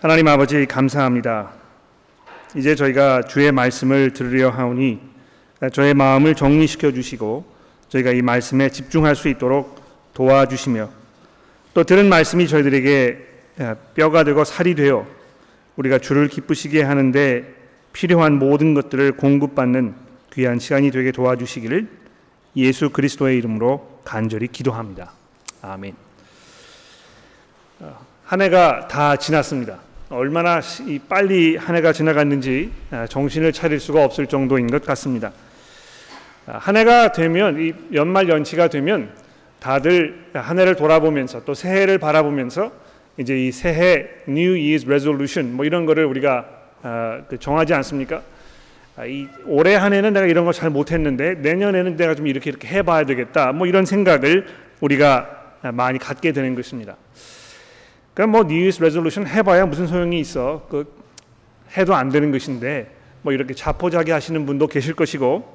하나님 아버지 감사합니다. 이제 저희가 주의 말씀을 들으려 하오니 저의 마음을 정리시켜 주시고 저희가 이 말씀에 집중할 수 있도록 도와주시며 또 들은 말씀이 저희들에게 뼈가 되고 살이 되어 우리가 주를 기쁘시게 하는데 필요한 모든 것들을 공급받는 귀한 시간이 되게 도와주시기를 예수 그리스도의 이름으로 간절히 기도합니다. 아멘. 한 해가 다 지났습니다. 얼마나 빨리 한 해가 지나갔는지 정신을 차릴 수가 없을 정도인 것 같습니다. 한 해가 되면 이 연말 연시가 되면 다들 한 해를 돌아보면서 또 새해를 바라보면서 이제 이 새해 New Year's Resolution 뭐 이런 거를 우리가 정하지 않습니까? 이 올해 한 해는 내가 이런 거 잘 못했는데 내년에는 내가 좀 이렇게 해봐야 되겠다 뭐 이런 생각을 우리가 많이 갖게 되는 것입니다. 그러니까 뭐 New Year's Resolution 해봐야 무슨 소용이 있어? 해도 안 되는 것인데 뭐 이렇게 자포자기 하시는 분도 계실 것이고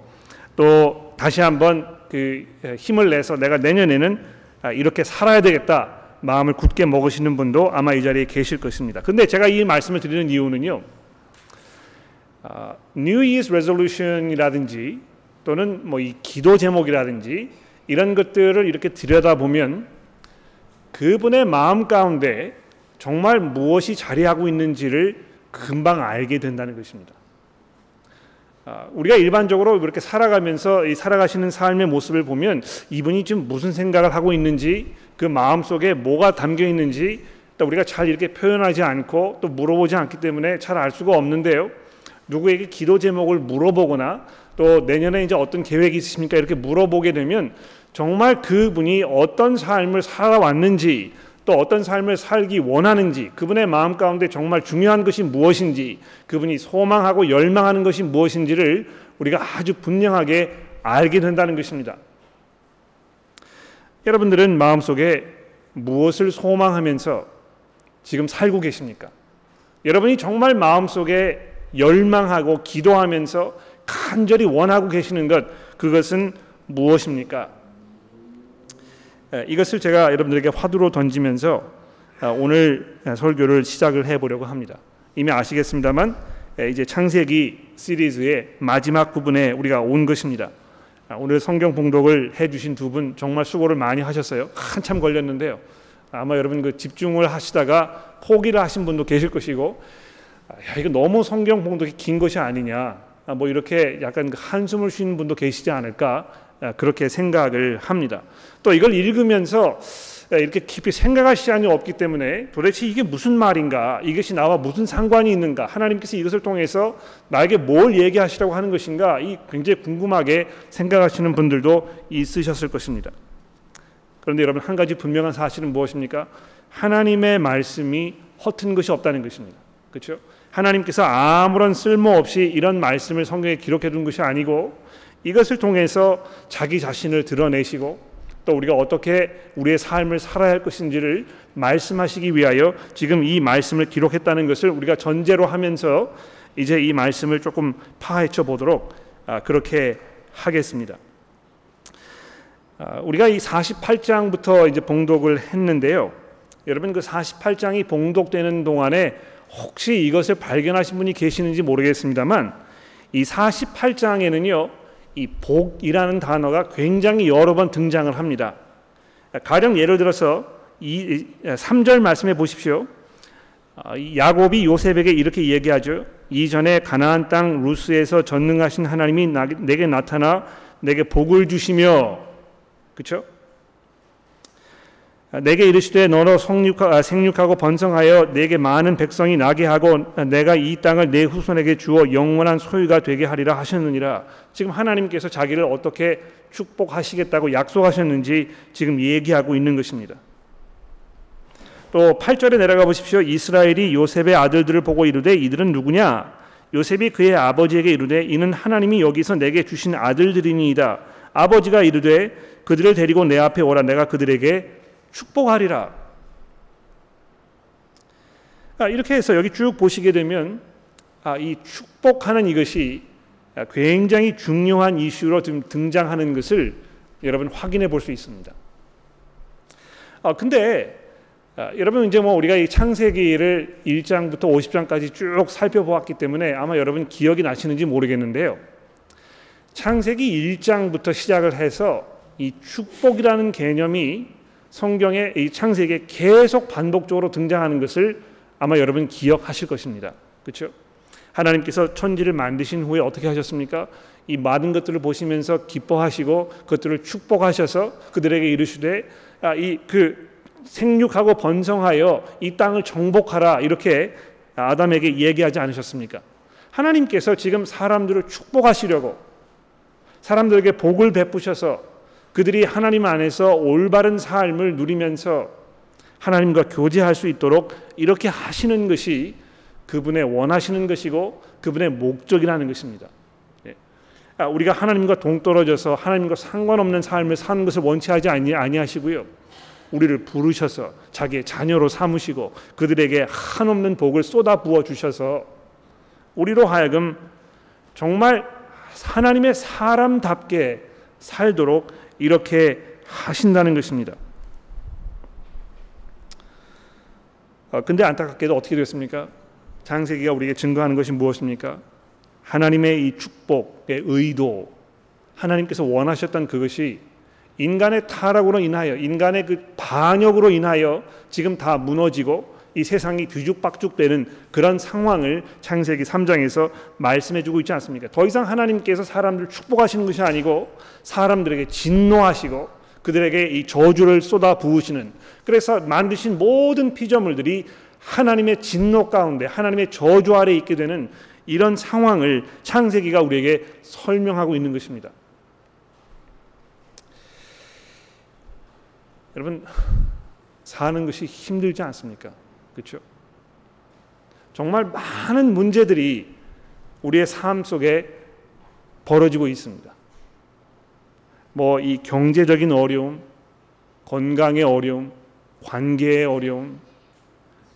또 다시 한번 힘을 내서 내가 내년에는 이렇게 살아야 되겠다 마음을 굳게 먹으시는 분도 아마 이 자리에 계실 것입니다. 근데 제가 이 말씀을 드리는 이유는요, New Year's Resolution이라든지 또는 뭐 이 기도 제목이라든지 이런 것들을 이렇게 들여다보면 그분의 마음 가운데 정말 무엇이 자리하고 있는지를 금방 알게 된다는 것입니다. 우리가 일반적으로 이렇게 살아가면서 이 살아가시는 삶의 모습을 보면 이분이 지금 무슨 생각을 하고 있는지 그 마음속에 뭐가 담겨 있는지 또 우리가 잘 이렇게 표현하지 않고 또 물어보지 않기 때문에 잘 알 수가 없는데요, 누구에게 기도 제목을 물어보거나 또 내년에 이제 어떤 계획이 있으십니까 이렇게 물어보게 되면 정말 그분이 어떤 삶을 살아왔는지 또 어떤 삶을 살기 원하는지 그분의 마음 가운데 정말 중요한 것이 무엇인지 그분이 소망하고 열망하는 것이 무엇인지를 우리가 아주 분명하게 알게 된다는 것입니다. 여러분들은 마음속에 무엇을 소망하면서 지금 살고 계십니까? 여러분이 정말 마음속에 열망하고 기도하면서 간절히 원하고 계시는 것, 그것은 무엇입니까? 이것을 제가 여러분들에게 화두로 던지면서 오늘 설교를 시작을 해보려고 합니다. 이미 아시겠습니다만 이제 창세기 시리즈의 마지막 부분에 우리가 온 것입니다. 오늘 성경 봉독을 해주신 두 분 정말 수고를 많이 하셨어요. 한참 걸렸는데요. 아마 여러분 그 집중을 하시다가 포기를 하신 분도 계실 것이고, 야, 이거 너무 성경 봉독이 긴 것이 아니냐, 뭐 이렇게 약간 한숨을 쉬는 분도 계시지 않을까 그렇게 생각을 합니다. 또 이걸 읽으면서 이렇게 깊이 생각할 시간이 없기 때문에 도대체 이게 무슨 말인가, 이것이 나와 무슨 상관이 있는가, 하나님께서 이것을 통해서 나에게 뭘 얘기하시라고 하는 것인가, 이 굉장히 궁금하게 생각하시는 분들도 있으셨을 것입니다. 그런데 여러분, 한 가지 분명한 사실은 무엇입니까? 하나님의 말씀이 허튼 것이 없다는 것입니다. 그렇죠? 하나님께서 아무런 쓸모없이 이런 말씀을 성경에 기록해 둔 것이 아니고 이것을 통해서 자기 자신을 드러내시고 또 우리가 어떻게 우리의 삶을 살아야 할 것인지를 말씀하시기 위하여 지금 이 말씀을 기록했다는 것을 우리가 전제로 하면서 이제 이 말씀을 조금 파헤쳐 보도록 그렇게 하겠습니다. 우리가 이 48장부터 이제 봉독을 했는데요. 여러분, 그 48장이 봉독되는 동안에 혹시 이것을 발견하신 분이 계시는지 모르겠습니다만 이 48장에는요, 이 복이라는 단어가 굉장히 여러 번 등장을 합니다. 가령 예를 들어서 이 3절 말씀해 보십시오. 야곱이 요셉에게 이렇게 얘기하죠. 이전에 가나안 땅 루스에서 전능하신 하나님이 내게 나타나 내게 복을 주시며, 그렇죠? 내게 이르시되 너로 생육하고 번성하여 내게 많은 백성이 나게 하고 내가 이 땅을 내 후손에게 주어 영원한 소유가 되게 하리라 하셨느니라. 지금 하나님께서 자기를 어떻게 축복하시겠다고 약속하셨는지 지금 얘기하고 있는 것입니다. 또 8절에 내려가 보십시오. 이스라엘이 요셉의 아들들을 보고 이르되 이들은 누구냐? 요셉이 그의 아버지에게 이르되 이는 하나님이 여기서 내게 주신 아들들이니이다. 아버지가 이르되 그들을 데리고 내 앞에 오라 내가 그들에게 축복하리라. 이렇게 해서 여기 쭉 보시게 되면 이 축복하는 이것이 굉장히 중요한 이슈로 등장하는 것을 여러분 확인해 볼 수 있습니다. 근데 여러분 이제 뭐 우리가 이 창세기를 1장부터 50장까지 쭉 살펴보았기 때문에 아마 여러분 기억이 나시는지 모르겠는데요. 창세기 1장부터 시작을 해서 이 축복이라는 개념이 성경의 이 창세기에 계속 반복적으로 등장하는 것을 아마 여러분 기억하실 것입니다. 그렇죠? 하나님께서 천지를 만드신 후에 어떻게 하셨습니까? 이 많은 것들을 보시면서 기뻐하시고 그것들을 축복하셔서 그들에게 이르시되 생육하고 번성하여 이 땅을 정복하라 이렇게 아담에게 얘기하지 않으셨습니까? 하나님께서 지금 사람들을 축복하시려고 사람들에게 복을 베푸셔서 그들이 하나님 안에서 올바른 삶을 누리면서 하나님과 교제할 수 있도록 이렇게 하시는 것이 그분의 원하시는 것이고 그분의 목적이라는 것입니다. 우리가 하나님과 동떨어져서 하나님과 상관없는 삶을 사는 것을 원치 아니하시고요. 우리를 부르셔서 자기의 자녀로 삼으시고 그들에게 한없는 복을 쏟아 부어 주셔서 우리로 하여금 정말 하나님의 사람답게 살도록 이렇게 하신다는 것입니다. 근데 안타깝게도 어떻게 되었습니까? 창세기가 우리에게 증거하는 것이 무엇입니까? 하나님의 이 축복의 의도, 하나님께서 원하셨던 그것이 인간의 타락으로 인하여, 인간의 그 반역으로 인하여 지금 다 무너지고 이 세상이 뒤죽박죽되는 그런 상황을 창세기 3장에서 말씀해주고 있지 않습니까? 더 이상 하나님께서 사람들을 축복하시는 것이 아니고 사람들에게 진노하시고 그들에게 이 저주를 쏟아 부으시는, 그래서 만드신 모든 피조물들이 하나님의 진노 가운데, 하나님의 저주 아래에 있게 되는 이런 상황을 창세기가 우리에게 설명하고 있는 것입니다. 여러분, 사는 것이 힘들지 않습니까? 그렇죠? 정말 많은 문제들이 우리의 삶 속에 벌어지고 있습니다. 뭐 이 경제적인 어려움, 건강의 어려움, 관계의 어려움,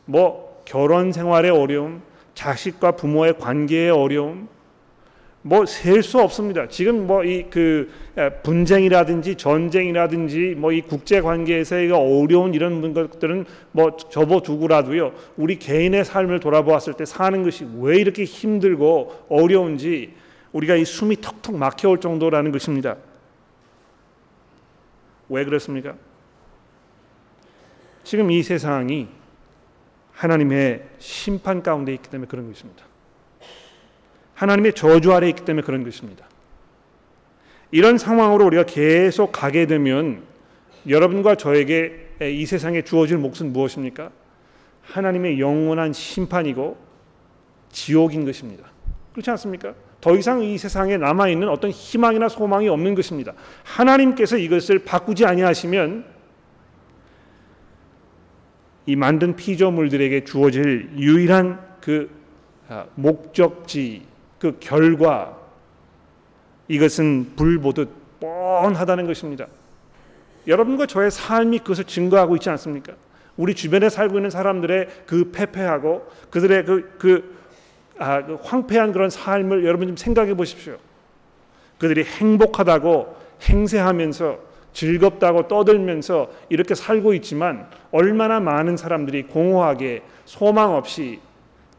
뭐 결혼 생활의 어려움, 자식과 부모의 관계의 어려움, 뭐 셀 수 없습니다. 지금 뭐 이 그 분쟁이라든지 전쟁이라든지 뭐 이 국제 관계에서의 어려운 이런 것들은 뭐 접어두고라도요, 우리 개인의 삶을 돌아보았을 때 사는 것이 왜 이렇게 힘들고 어려운지 우리가 이 숨이 턱턱 막혀올 정도라는 것입니다. 왜 그렇습니까? 지금 이 세상이 하나님의 심판 가운데 있기 때문에 그런 것입니다. 하나님의 저주 아래에 있기 때문에 그런 것입니다. 이런 상황으로 우리가 계속 가게 되면 여러분과 저에게 이 세상에 주어질 몫은 무엇입니까? 하나님의 영원한 심판이고 지옥인 것입니다. 그렇지 않습니까? 더 이상 이 세상에 남아있는 어떤 희망이나 소망이 없는 것입니다. 하나님께서 이것을 바꾸지 아니하시면 이 만든 피조물들에게 주어질 유일한 그 목적지, 그 결과, 이것은 불 보듯 뻔하다는 것입니다. 여러분과 저의 삶이 그것을 증거하고 있지 않습니까? 우리 주변에 살고 있는 사람들의 그 패패하고 그들의 그 황폐한 그런 삶을 여러분 좀 생각해 보십시오. 그들이 행복하다고 행세하면서 즐겁다고 떠들면서 이렇게 살고 있지만 얼마나 많은 사람들이 공허하게, 소망 없이,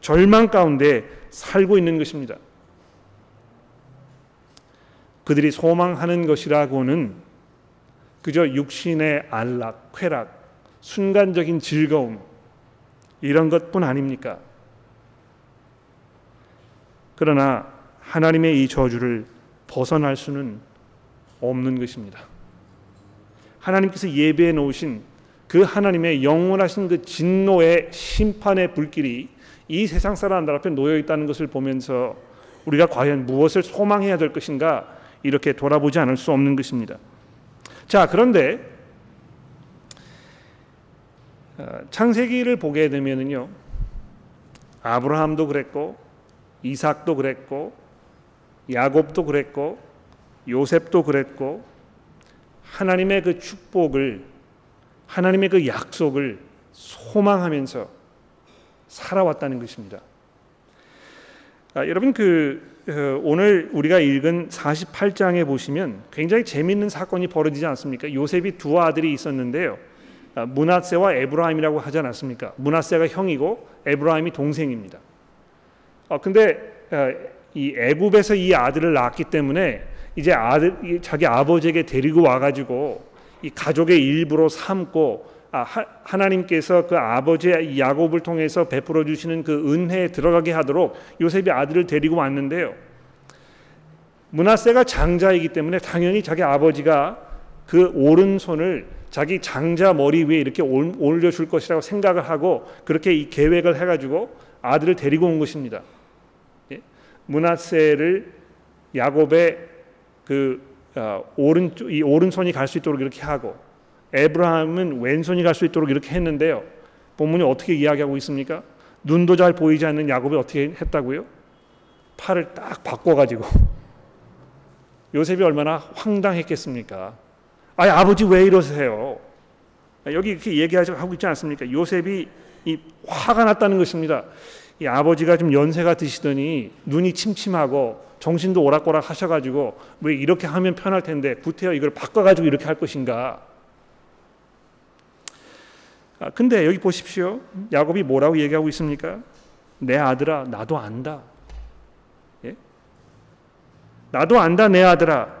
절망 가운데 살고 있는 것입니다. 그들이 소망하는 것이라고는 그저 육신의 안락, 쾌락, 순간적인 즐거움 이런 것뿐 아닙니까? 그러나 하나님의 이 저주를 벗어날 수는 없는 것입니다. 하나님께서 예비해 놓으신 그 하나님의 영원하신 그 진노의 심판의 불길이 이 세상 사람들 앞에 놓여 있다는 것을 보면서 우리가 과연 무엇을 소망해야 될 것인가 이렇게 돌아보지 않을 수 없는 것입니다. 자, 그런데 창세기를 보게 되면은요, 아브라함도 그랬고 이삭도 그랬고 야곱도 그랬고 요셉도 그랬고 하나님의 그 축복을, 하나님의 그 약속을 소망하면서 살아왔다는 것입니다. 여러분 오늘 우리가 읽은 48장에 보시면 굉장히 재미있는 사건이 벌어지지 않습니까? 요셉이 두 아들이 있었는데요. 므낫세와 에브라임이라고 하지 않았습니까? 므낫세가 형이고 에브라임이 동생입니다. 근데 이 애굽에서 이 아들을 낳았기 때문에 이제 아들 자기 아버지에게 데리고 와가지고 이 가족의 일부로 삼고 하나님께서 그 아버지 야곱을 통해서 베풀어 주시는 그 은혜에 들어가게 하도록 요셉이 아들을 데리고 왔는데요. 므낫세가 장자이기 때문에 당연히 자기 아버지가 그 오른손을 자기 장자 머리 위에 이렇게 올려줄 것이라고 생각을 하고 그렇게 이 계획을 해가지고 아들을 데리고 온 것입니다. 므낫세를 야곱의 그 오른손이 갈 수 있도록 이렇게 하고 에브라함은 왼손이 갈 수 있도록 이렇게 했는데요. 본문이 어떻게 이야기하고 있습니까? 눈도 잘 보이지 않는 야곱이 어떻게 했다고요? 팔을 딱 바꿔가지고 요셉이 얼마나 황당했겠습니까? 아니 아버지 왜 이러세요? 여기 이렇게 얘기하고 있지 않습니까? 요셉이 이 화가 났다는 것입니다. 이 아버지가 좀 연세가 드시더니 눈이 침침하고 정신도 오락가락 하셔가지고 왜 이렇게 하면 편할 텐데 구태여 이걸 바꿔가지고 이렇게 할 것인가? 근데 여기 보십시오. 야곱이 뭐라고 얘기하고 있습니까? 내 아들아 나도 안다. 예? 나도 안다 내 아들아.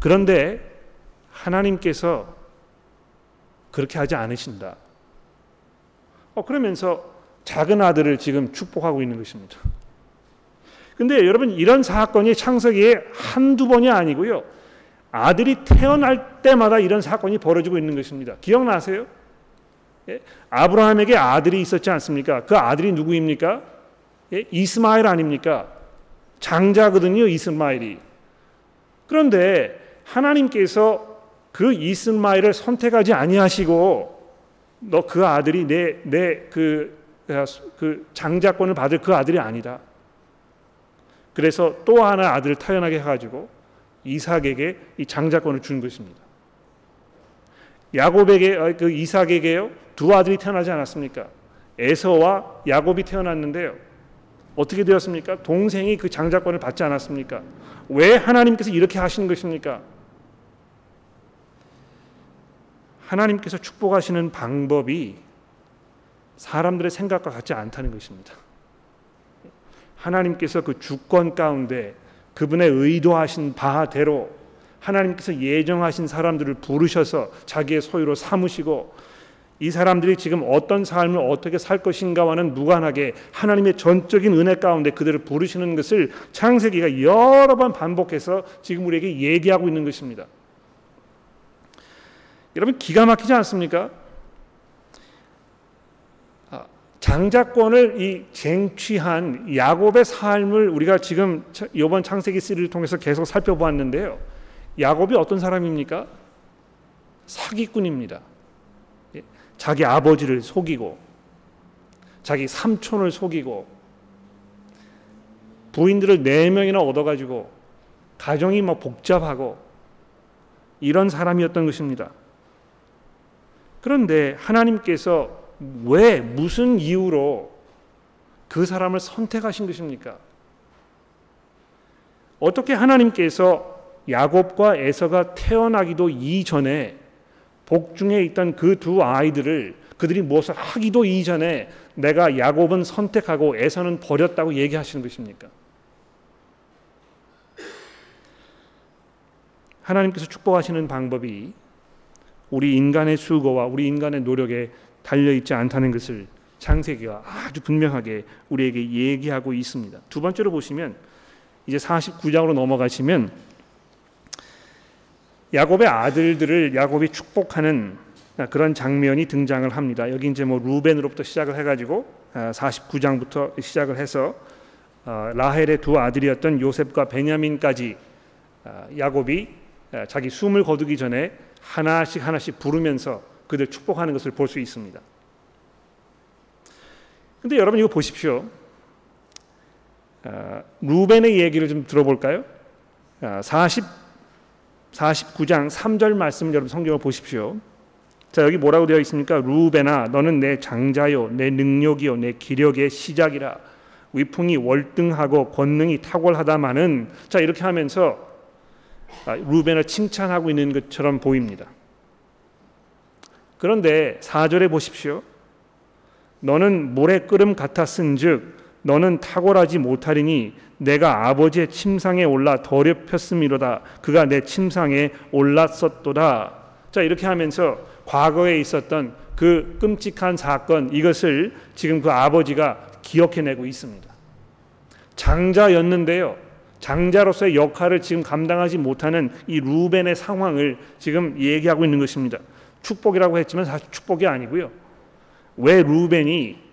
그런데 하나님께서 그렇게 하지 않으신다. 그러면서 작은 아들을 지금 축복하고 있는 것입니다. 근데 여러분 이런 사건이 창세기에 한두 번이 아니고요. 아들이 태어날 때마다 이런 사건이 벌어지고 있는 것입니다. 기억나세요? 예? 아브라함에게 아들이 있었지 않습니까? 그 아들이 누구입니까? 예? 이스마엘 아닙니까? 장자거든요, 이스마엘이. 그런데 하나님께서 그 이스마엘을 선택하지 아니하시고 너 그 아들이 내 장자권을 받을 그 아들이 아니다. 그래서 또 하나 아들을 태어나게 해가지고 이삭에게 이 장자권을 준 것입니다. 야곱에게 그 이삭에게요 두 아들이 태어나지 않았습니까? 에서와 야곱이 태어났는데요. 어떻게 되었습니까? 동생이 그 장자권을 받지 않았습니까? 왜 하나님께서 이렇게 하시는 것입니까? 하나님께서 축복하시는 방법이 사람들의 생각과 같지 않다는 것입니다. 하나님께서 그 주권 가운데 그분의 의도하신 바대로 하나님께서 예정하신 사람들을 부르셔서 자기의 소유로 삼으시고 이 사람들이 지금 어떤 삶을 어떻게 살 것인가와는 무관하게 하나님의 전적인 은혜 가운데 그들을 부르시는 것을 창세기가 여러 번 반복해서 지금 우리에게 얘기하고 있는 것입니다. 여러분 기가 막히지 않습니까? 장자권을 이 쟁취한 야곱의 삶을 우리가 지금 이번 창세기 시리즈를 통해서 계속 살펴보았는데요. 야곱이 어떤 사람입니까? 사기꾼입니다. 자기 아버지를 속이고 자기 삼촌을 속이고 부인들을 4명이나 얻어가지고 가정이 막 복잡하고 이런 사람이었던 것입니다. 그런데 하나님께서 왜 무슨 이유로 그 사람을 선택하신 것입니까? 어떻게 하나님께서 야곱과 에서가 태어나기도 이전에 복중에 있던 그 두 아이들을 그들이 무엇을 하기도 이전에 내가 야곱은 선택하고 에서는 버렸다고 얘기하시는 것입니까? 하나님께서 축복하시는 방법이 우리 인간의 수고와 우리 인간의 노력에 달려있지 않다는 것을 창세기가 아주 분명하게 우리에게 얘기하고 있습니다. 두 번째로 보시면 이제 49장으로 넘어가시면 야곱의 아들들을 야곱이 축복하는 그런 장면이 등장을 합니다. 여기 이제 뭐 루벤으로부터 시작을 해가지고 49장부터 시작을 해서 라헬의 두 아들이었던 요셉과 베냐민까지 야곱이 자기 숨을 거두기 전에 하나씩 하나씩 부르면서 그들 축복하는 것을 볼 수 있습니다. 근데 여러분 이거 보십시오. 루벤의 얘기를 좀 들어볼까요? 49장 3절 말씀 여러분 성경을 보십시오. 자 여기 뭐라고 되어 있습니까? 루벤아 너는 내 장자요 내 능력이요 내 기력의 시작이라 위풍이 월등하고 권능이 탁월하다마는 자 이렇게 하면서 루벤을 칭찬하고 있는 것처럼 보입니다. 그런데 4절에 보십시오. 너는 물의 끓음 같았은 즉 너는 탁월하지 못하리니 내가 아버지의 침상에 올라 더럽혔음이로다. 그가 내 침상에 올랐었도다. 자, 이렇게 하면서 과거에 있었던 그 끔찍한 사건, 이것을 지금 그 아버지가 기억해내고 있습니다. 장자였는데요, 장자로서의 역할을 지금 감당하지 못하는 이 루벤의 상황을 지금 얘기하고 있는 것입니다. 축복이라고 했지만 사실 축복이 아니고요, 왜 루벤이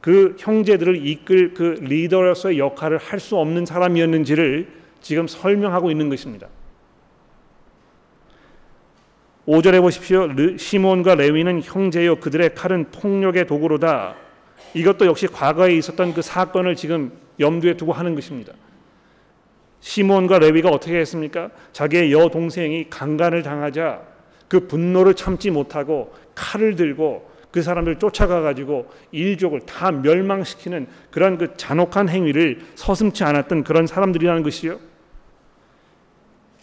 그 형제들을 이끌 그 리더로서의 역할을 할 수 없는 사람이었는지를 지금 설명하고 있는 것입니다. 5절에 보십시오. 시몬과 레위는 형제요 그들의 칼은 폭력의 도구로다. 이것도 역시 과거에 있었던 그 사건을 지금 염두에 두고 하는 것입니다. 시몬과 레위가 어떻게 했습니까? 자기의 여동생이 강간을 당하자 그 분노를 참지 못하고 칼을 들고 그 사람을 쫓아가가지고 일족을 다 멸망시키는 그런 그 잔혹한 행위를 서슴지 않았던 그런 사람들이라는 것이요.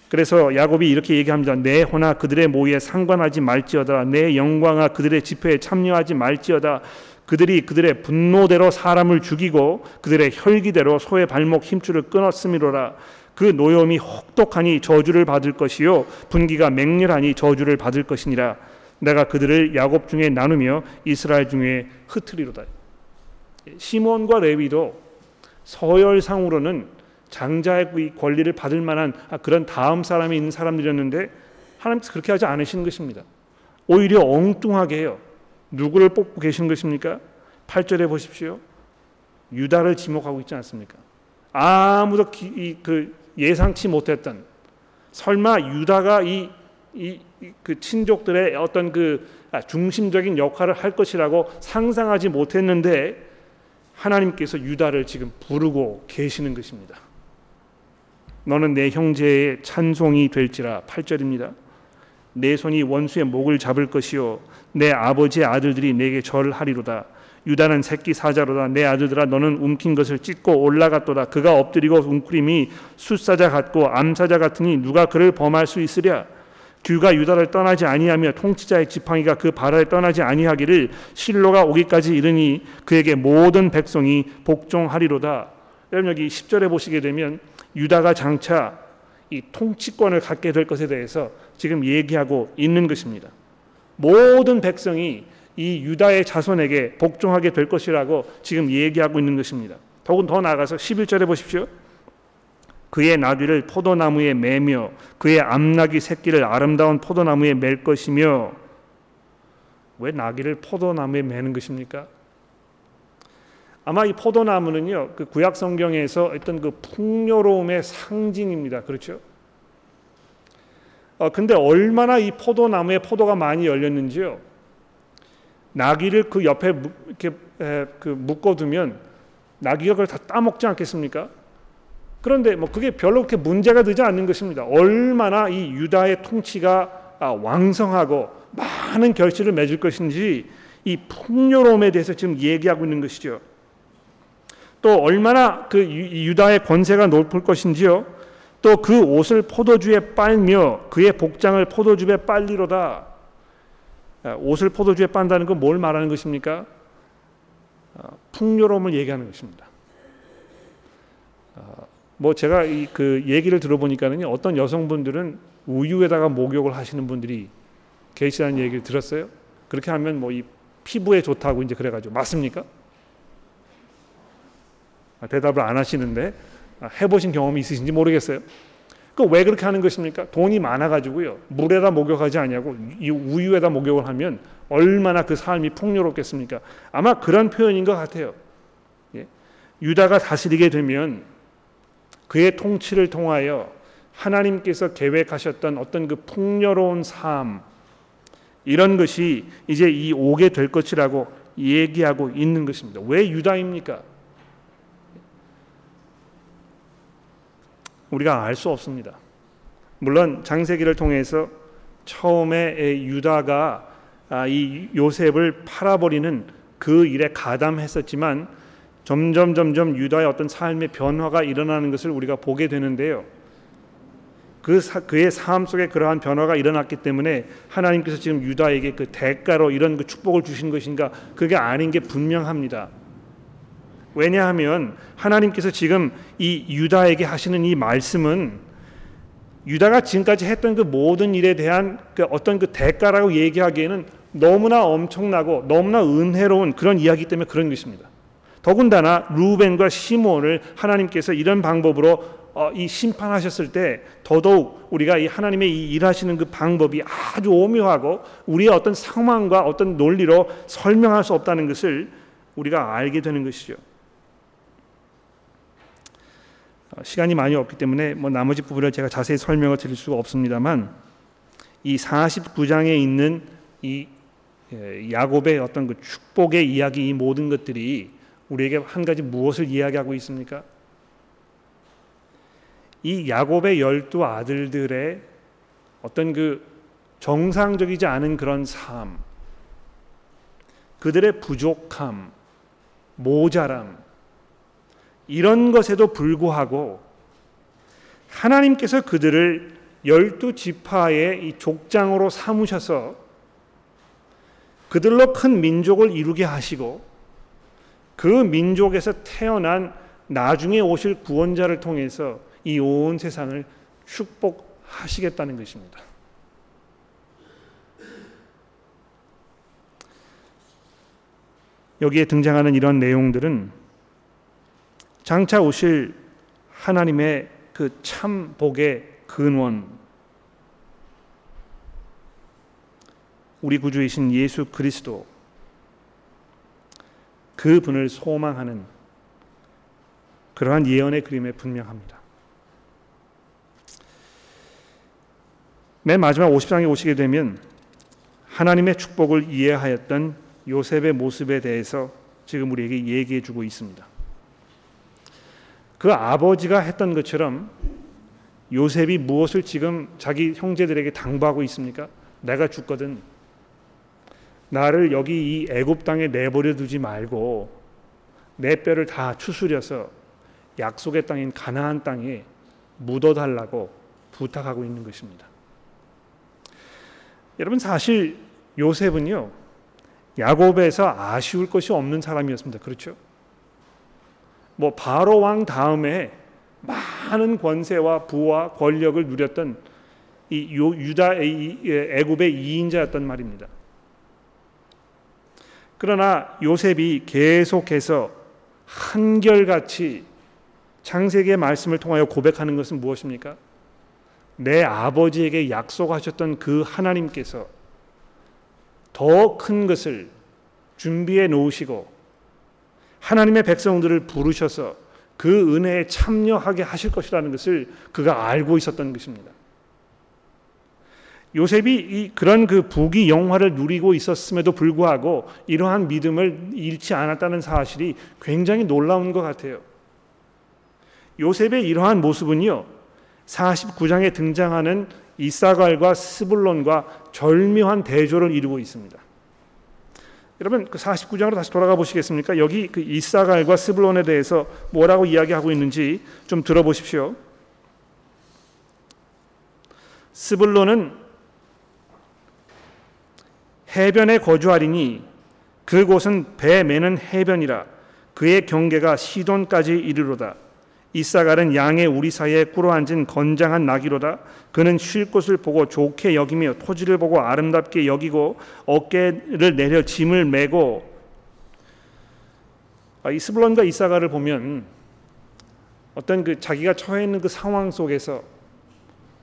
그래서 야곱이 이렇게 얘기합니다. 내 혼아 그들의 모의에 상관하지 말지어다. 내 영광아 그들의 집회에 참여하지 말지어다. 그들이 그들의 분노대로 사람을 죽이고 그들의 혈기대로 소의 발목 힘줄을 끊었음이로라. 그 노염이 혹독하니 저주를 받을 것이요 분기가 맹렬하니 저주를 받을 것이니라. 내가 그들을 야곱 중에 나누며 이스라엘 중에 흩트리로다. 시몬과 레위도 서열상으로는 장자의 권리를 받을 만한 그런 다음 사람이 있는 사람들이었는데 하나님께서 그렇게 하지 않으신 것입니다. 오히려 엉뚱하게 해요. 누구를 뽑고 계신 것입니까? 8절에 보십시오. 유다를 지목하고 있지 않습니까? 아무도 예상치 못했던, 설마 유다가 그 친족들의 어떤 그 중심적인 역할을 할 것이라고 상상하지 못했는데 하나님께서 유다를 지금 부르고 계시는 것입니다. 너는 내 형제의 찬송이 될지라. 8절입니다. 내 손이 원수의 목을 잡을 것이요 내 아버지의 아들들이 내게 절하리로다. 유다는 새끼 사자로다. 내 아들들아 너는 움킨 것을 찢고 올라갔도다. 그가 엎드리고 웅크림이 숫사자 같고 암사자 같으니 누가 그를 범할 수 있으랴. 규가 유다를 떠나지 아니하며 통치자의 지팡이가 그 발을 떠나지 아니하기를 실로가 오기까지 이르니 그에게 모든 백성이 복종하리로다. 여러분, 여기 10절에 보시게 되면 유다가 장차 이 통치권을 갖게 될 것에 대해서 지금 얘기하고 있는 것입니다. 모든 백성이 이 유다의 자손에게 복종하게 될 것이라고 지금 얘기하고 있는 것입니다. 더군 더 나아가서 11절에 보십시오. 그의 나귀를 포도나무에 매며 그의 암나귀 새끼를 아름다운 포도나무에 맬 것이며. 왜 나귀를 포도나무에 매는 것입니까? 아마 이 포도나무는요, 그 구약 성경에서 어떤 그 풍요로움의 상징입니다. 그렇죠? 근데 얼마나 이 포도나무에 포도가 많이 열렸는지요. 나귀를 그 옆에 이렇게 묶어두면 나귀가 그걸 다 따먹지 않겠습니까? 그런데 뭐 그게 별로 그렇게 문제가 되지 않는 것입니다. 얼마나 이 유다의 통치가 왕성하고 많은 결실을 맺을 것인지 이 풍요로움에 대해서 지금 얘기하고 있는 것이죠. 또 얼마나 그 유다의 권세가 높을 것인지요. 또 그 옷을 포도주에 빨며 그의 복장을 포도주에 빨리로다. 옷을 포도주에 빤다는 건 뭘 말하는 것입니까? 풍요로움을 얘기하는 것입니다. 뭐 제가 그 얘기를 들어보니까는요, 어떤 여성분들은 우유에다가 목욕을 하시는 분들이 계시다는 얘기를 들었어요. 그렇게 하면 뭐 이 피부에 좋다고 이제 그래가지고. 맞습니까? 대답을 안 하시는데 해보신 경험이 있으신지 모르겠어요. 그 왜 그렇게 하는 것입니까? 돈이 많아가지고요, 물에다 목욕하지 않냐고 이 우유에다 목욕을 하면 얼마나 그 삶이 풍요롭겠습니까? 아마 그런 표현인 것 같아요. 예? 유다가 다스리게 되면 그의 통치를 통하여 하나님께서 계획하셨던 어떤 그 풍요로운 삶, 이런 것이 이제 이 오게 될 것이라고 얘기하고 있는 것입니다. 왜 유다입니까? 우리가 알 수 없습니다. 물론 장세기를 통해서 처음에 유다가 이 요셉을 팔아버리는 그 일에 가담했었지만 점점 유다의 어떤 삶의 변화가 일어나는 것을 우리가 보게 되는데요. 그의 삶 속에 그러한 변화가 일어났기 때문에 하나님께서 지금 유다에게 그 대가로 이런 그 축복을 주신 것인가, 그게 아닌 게 분명합니다. 왜냐하면 하나님께서 지금 이 유다에게 하시는 이 말씀은 유다가 지금까지 했던 그 모든 일에 대한 그 어떤 그 대가라고 얘기하기에는 너무나 엄청나고 너무나 은혜로운 그런 이야기 때문에 그런 것입니다. 더군다나 루벤과 시므온을 하나님께서 이런 방법으로 이 심판하셨을 때 더더욱 우리가 이 하나님의 이 일하시는 그 방법이 아주 오묘하고 우리의 어떤 상황과 어떤 논리로 설명할 수 없다는 것을 우리가 알게 되는 것이죠. 시간이 많이 없기 때문에 나머지 부분을 제가 자세히 설명을 드릴 수가 없습니다만, 이 49장에 있는 이 야곱의 어떤 그 축복의 이야기, 이 모든 것들이 우리에게 한 가지 무엇을 이야기하고 있습니까? 이 야곱의 12 아들들의 어떤 그 정상적이지 않은 그런 삶, 그들의 부족함, 모자람, 이런 것에도 불구하고 하나님께서 그들을 12 지파의 이 족장으로 삼으셔서 그들로 큰 민족을 이루게 하시고, 그 민족에서 태어난 나중에 오실 구원자를 통해서 이 온 세상을 축복하시겠다는 것입니다. 여기에 등장하는 이런 내용들은 장차 오실 하나님의 그 참 복의 근원, 우리 구주이신 예수 그리스도, 그분을 소망하는 그러한 예언의 그림에 분명합니다. 맨 마지막 50장에 오시게 되면 하나님의 축복을 이해하였던 요셉의 모습에 대해서 지금 우리에게 얘기해주고 있습니다. 그 아버지가 했던 것처럼 요셉이 무엇을 지금 자기 형제들에게 당부하고 있습니까? 내가 죽거든 나를 여기 이 애굽 땅에 내버려 두지 말고 내 뼈를 다 추스려서 약속의 땅인 가나안 땅에 묻어달라고 부탁하고 있는 것입니다. 여러분, 사실 요셉은요 야곱에서 아쉬울 것이 없는 사람이었습니다. 그렇죠? 바로 왕 다음에 많은 권세와 부와 권력을 누렸던 이 유다의 애굽의 2인자였단 말입니다. 그러나 요셉이 계속해서 한결같이 창세기의 말씀을 통하여 고백하는 것은 무엇입니까? 내 아버지에게 약속하셨던 그 하나님께서 더 큰 것을 준비해 놓으시고 하나님의 백성들을 부르셔서 그 은혜에 참여하게 하실 것이라는 것을 그가 알고 있었던 것입니다. 요셉이 그런 그 부귀 영화를 누리고 있었음에도 불구하고 이러한 믿음을 잃지 않았다는 사실이 굉장히 놀라운 것 같아요. 요셉의 이러한 모습은요 49장에 등장하는 이사갈과 스불론과 절묘한 대조를 이루고 있습니다. 여러분, 그 49장으로 다시 돌아가 보시겠습니까? 여기 그 이사갈과 스불론에 대해서 뭐라고 이야기하고 있는지 좀 들어보십시오. 스불론은 해변에 거주하리니 그곳은 배 매는 해변이라 그의 경계가 시돈까지 이르로다. 이사갈은 양의 우리 사이에 꿇어 앉은 건장한 나귀로다. 그는 쉴 곳을 보고 좋게 여기며 토지를 보고 아름답게 여기고 어깨를 내려 짐을 메고. 이 스불론과 이사갈을 보면 어떤 그 자기가 처해 있는 그 상황 속에서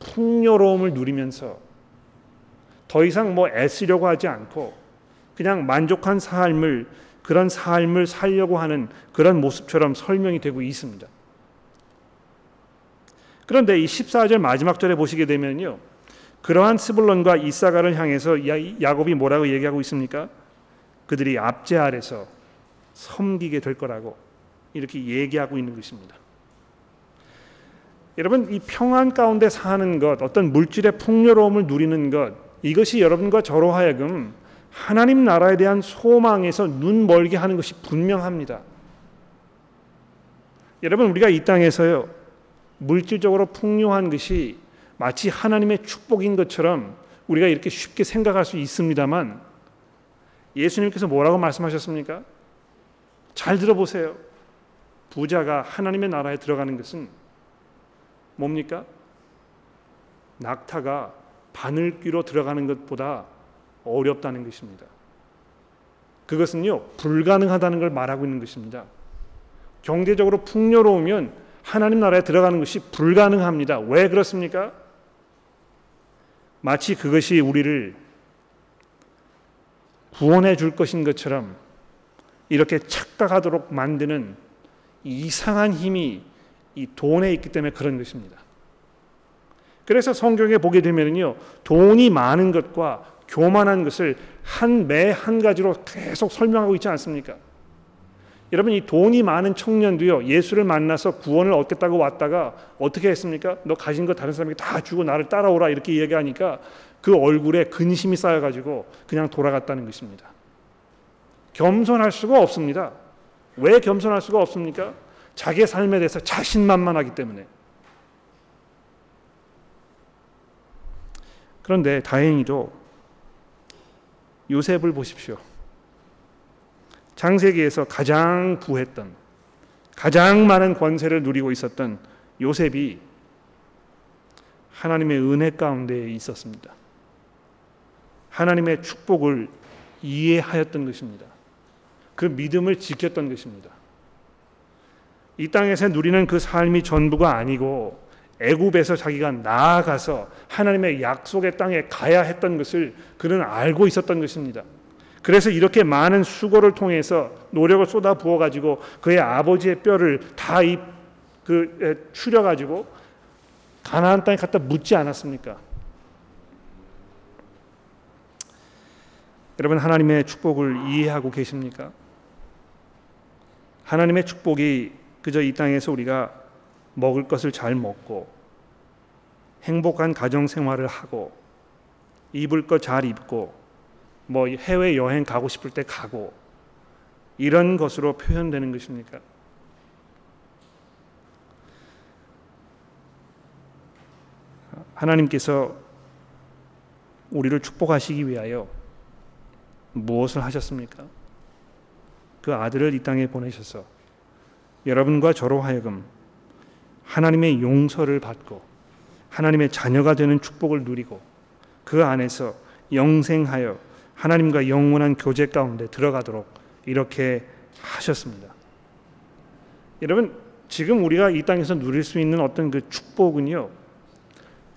풍요로움을 누리면서 더 이상 애쓰려고 하지 않고 그냥 만족한 삶을, 그런 삶을 살려고 하는 그런 모습처럼 설명이 되고 있습니다. 그런데 이 14절 마지막 절에 보시게 되면요 그러한 스불론과 이사갈을 향해서 야곱이 뭐라고 얘기하고 있습니까? 그들이 압제 아래서 섬기게 될 거라고 이렇게 얘기하고 있는 것입니다. 여러분, 이 평안 가운데 사는 것, 어떤 물질의 풍요로움을 누리는 것, 이것이 여러분과 저로 하여금 하나님 나라에 대한 소망에서 눈 멀게 하는 것이 분명합니다. 여러분, 우리가 이 땅에서요 물질적으로 풍요한 것이 마치 하나님의 축복인 것처럼 우리가 이렇게 쉽게 생각할 수 있습니다만, 예수님께서 뭐라고 말씀하셨습니까? 잘 들어보세요. 부자가 하나님의 나라에 들어가는 것은 뭡니까? 낙타가 바늘귀로 들어가는 것보다 어렵다는 것입니다. 그것은요, 불가능하다는 걸 말하고 있는 것입니다. 경제적으로 풍요로우면 하나님 나라에 들어가는 것이 불가능합니다. 왜 그렇습니까? 마치 그것이 우리를 구원해 줄 것인 것처럼 이렇게 착각하도록 만드는 이상한 힘이 이 돈에 있기 때문에 그런 것입니다. 그래서 성경에 보게 되면요, 돈이 많은 것과 교만한 것을 한 가지로 계속 설명하고 있지 않습니까? 여러분, 이 돈이 많은 청년도요, 예수를 만나서 구원을 얻겠다고 왔다가 어떻게 했습니까? 너 가진 거 다른 사람에게 다 주고 나를 따라오라 이렇게 이야기하니까 그 얼굴에 근심이 쌓여가지고 그냥 돌아갔다는 것입니다. 겸손할 수가 없습니다. 왜 겸손할 수가 없습니까? 자기 삶에 대해서 자신만만하기 때문에. 그런데 다행히도 요셉을 보십시오. 창세기에서 가장 부했던, 가장 많은 권세를 누리고 있었던 요셉이 하나님의 은혜 가운데에 있었습니다. 하나님의 축복을 이해하였던 것입니다. 그 믿음을 지켰던 것입니다. 이 땅에서 누리는 그 삶이 전부가 아니고 애굽에서 자기가 나아가서 하나님의 약속의 땅에 가야 했던 것을 그는 알고 있었던 것입니다. 그래서 이렇게 많은 수고를 통해서 노력을 쏟아 부어가지고 그의 아버지의 뼈를 다 추려가지고 가나안 땅에 갖다 묻지 않았습니까? 여러분, 하나님의 축복을 이해하고 계십니까? 하나님의 축복이 그저 이 땅에서 우리가 먹을 것을 잘 먹고 행복한 가정 생활을 하고 입을 것 잘 입고 뭐 해외 여행 가고 싶을 때 가고 이런 것으로 표현되는 것입니까? 하나님께서 우리를 축복하시기 위하여 무엇을 하셨습니까? 그 아들을 이 땅에 보내셔서 여러분과 저로 하여금 하나님의 용서를 받고 하나님의 자녀가 되는 축복을 누리고 그 안에서 영생하여 하나님과 영원한 교제 가운데 들어가도록 이렇게 하셨습니다. 여러분, 지금 우리가 이 땅에서 누릴 수 있는 어떤 그 축복은요,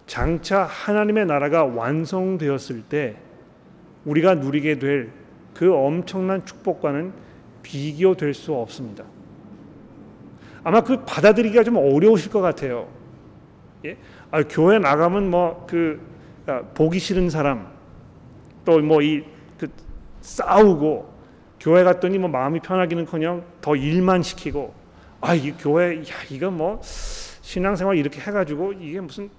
장차 하나님의 나라가 완성되었을 때 우리가 누리게 될 그 엄청난 축복과는 비교될 수 없습니다. 아마 그 받아들이기가 좀 어려우실 것 같아요. 예? 교회 나가면 보기 싫은 사람, 또 싸우고, 교회 갔더니 마음이 편하기는커녕 더 일만 시키고, 이 교회 이거 신앙생활 이렇게 해가지고 이게 무슨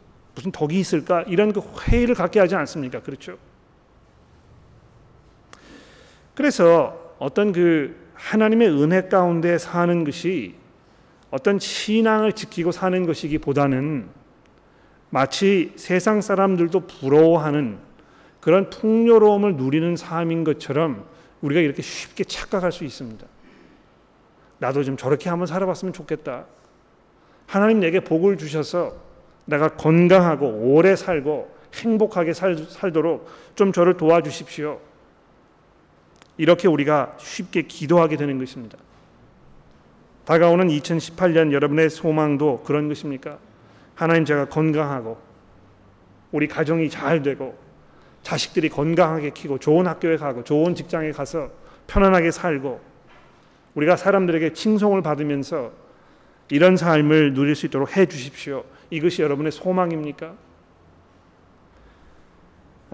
덕이 있을까, 이런 그 회의를 갖게 하지 않습니까? 그렇죠? 그래서 어떤 그 하나님의 은혜 가운데 사는 것이 어떤 신앙을 지키고 사는 것이기보다는 마치 세상 사람들도 부러워하는 그런 풍요로움을 누리는 삶인 것처럼 우리가 이렇게 쉽게 착각할 수 있습니다. 나도 좀 저렇게 한번 살아봤으면 좋겠다. 하나님 내게 복을 주셔서 내가 건강하고 오래 살고 행복하게 살도록 좀 저를 도와주십시오. 이렇게 우리가 쉽게 기도하게 되는 것입니다. 다가오는 2018년 여러분의 소망도 그런 것입니까? 하나님, 제가 건강하고 우리 가정이 잘 되고 자식들이 건강하게 키고 좋은 학교에 가고 좋은 직장에 가서 편안하게 살고 우리가 사람들에게 칭송을 받으면서 이런 삶을 누릴 수 있도록 해 주십시오. 이것이 여러분의 소망입니까?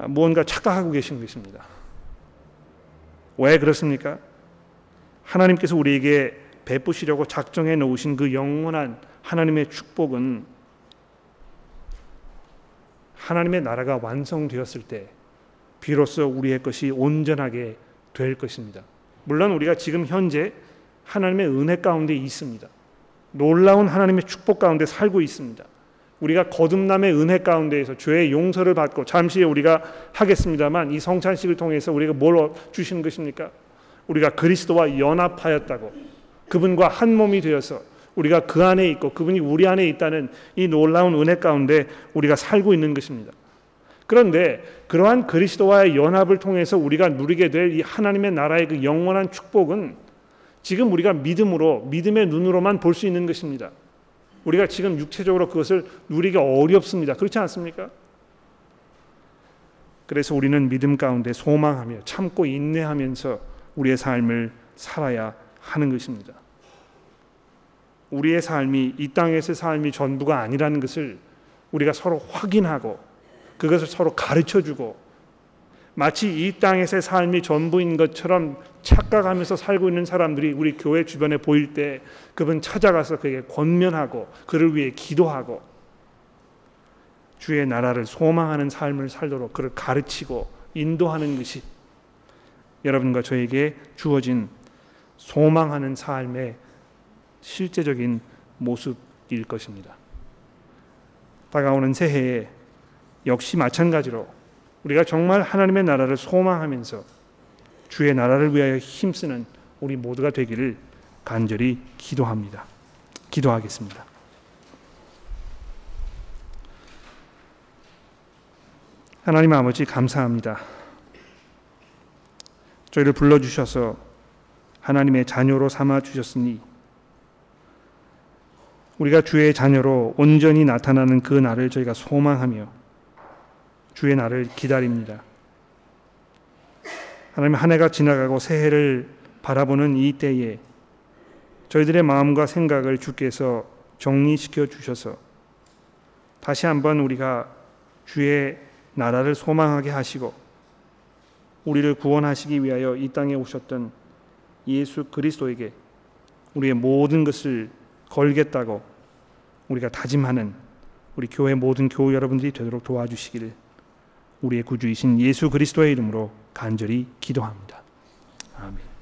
무언가 착각하고 계신 것입니다. 왜 그렇습니까? 하나님께서 우리에게 베푸시려고 작정해 놓으신 그 영원한 하나님의 축복은 하나님의 나라가 완성되었을 때 비로소 우리의 것이 온전하게 될 것입니다. 물론 우리가 지금 현재 하나님의 은혜 가운데 있습니다. 놀라운 하나님의 축복 가운데 살고 있습니다. 우리가 거듭남의 은혜 가운데에서 죄의 용서를 받고, 잠시 우리가 하겠습니다만, 이 성찬식을 통해서 우리가 뭘 주시는 것입니까? 우리가 그리스도와 연합하였다고, 그분과 한 몸이 되어서 우리가 그 안에 있고 그분이 우리 안에 있다는 이 놀라운 은혜 가운데 우리가 살고 있는 것입니다. 그런데 그러한 그리스도와의 연합을 통해서 우리가 누리게 될 이 하나님의 나라의 그 영원한 축복은 지금 우리가 믿음으로, 믿음의 눈으로만 볼 수 있는 것입니다. 우리가 지금 육체적으로 그것을 누리기 어렵습니다. 그렇지 않습니까? 그래서 우리는 믿음 가운데 소망하며 참고 인내하면서 우리의 삶을 살아야 하는 것입니다. 우리의 삶이 이 땅에서의 삶이 전부가 아니라는 것을 우리가 서로 확인하고, 그것을 서로 가르쳐주고, 마치 이 땅에서의 삶이 전부인 것처럼 착각하면서 살고 있는 사람들이 우리 교회 주변에 보일 때 그분 찾아가서 그에게 권면하고 그를 위해 기도하고 주의 나라를 소망하는 삶을 살도록 그를 가르치고 인도하는 것이 여러분과 저에게 주어진 소망하는 삶의 실제적인 모습일 것입니다. 다가오는 새해에 역시 마찬가지로 우리가 정말 하나님의 나라를 소망하면서 주의 나라를 위하여 힘쓰는 우리 모두가 되기를 간절히 기도합니다. 기도하겠습니다. 하나님 아버지, 감사합니다. 저희를 불러주셔서 하나님의 자녀로 삼아주셨으니 우리가 주의 자녀로 온전히 나타나는 그 날을 저희가 소망하며 주의 날을 기다립니다. 하나님, 한 해가 지나가고 새해를 바라보는 이 때에 저희들의 마음과 생각을 주께서 정리시켜 주셔서 다시 한번 우리가 주의 나라를 소망하게 하시고 우리를 구원하시기 위하여 이 땅에 오셨던 예수 그리스도에게 우리의 모든 것을 걸겠다고 우리가 다짐하는 우리 교회 모든 교우 여러분들이 되도록 도와주시기를 우리의 구주이신 예수 그리스도의 이름으로 간절히 기도합니다. 아멘.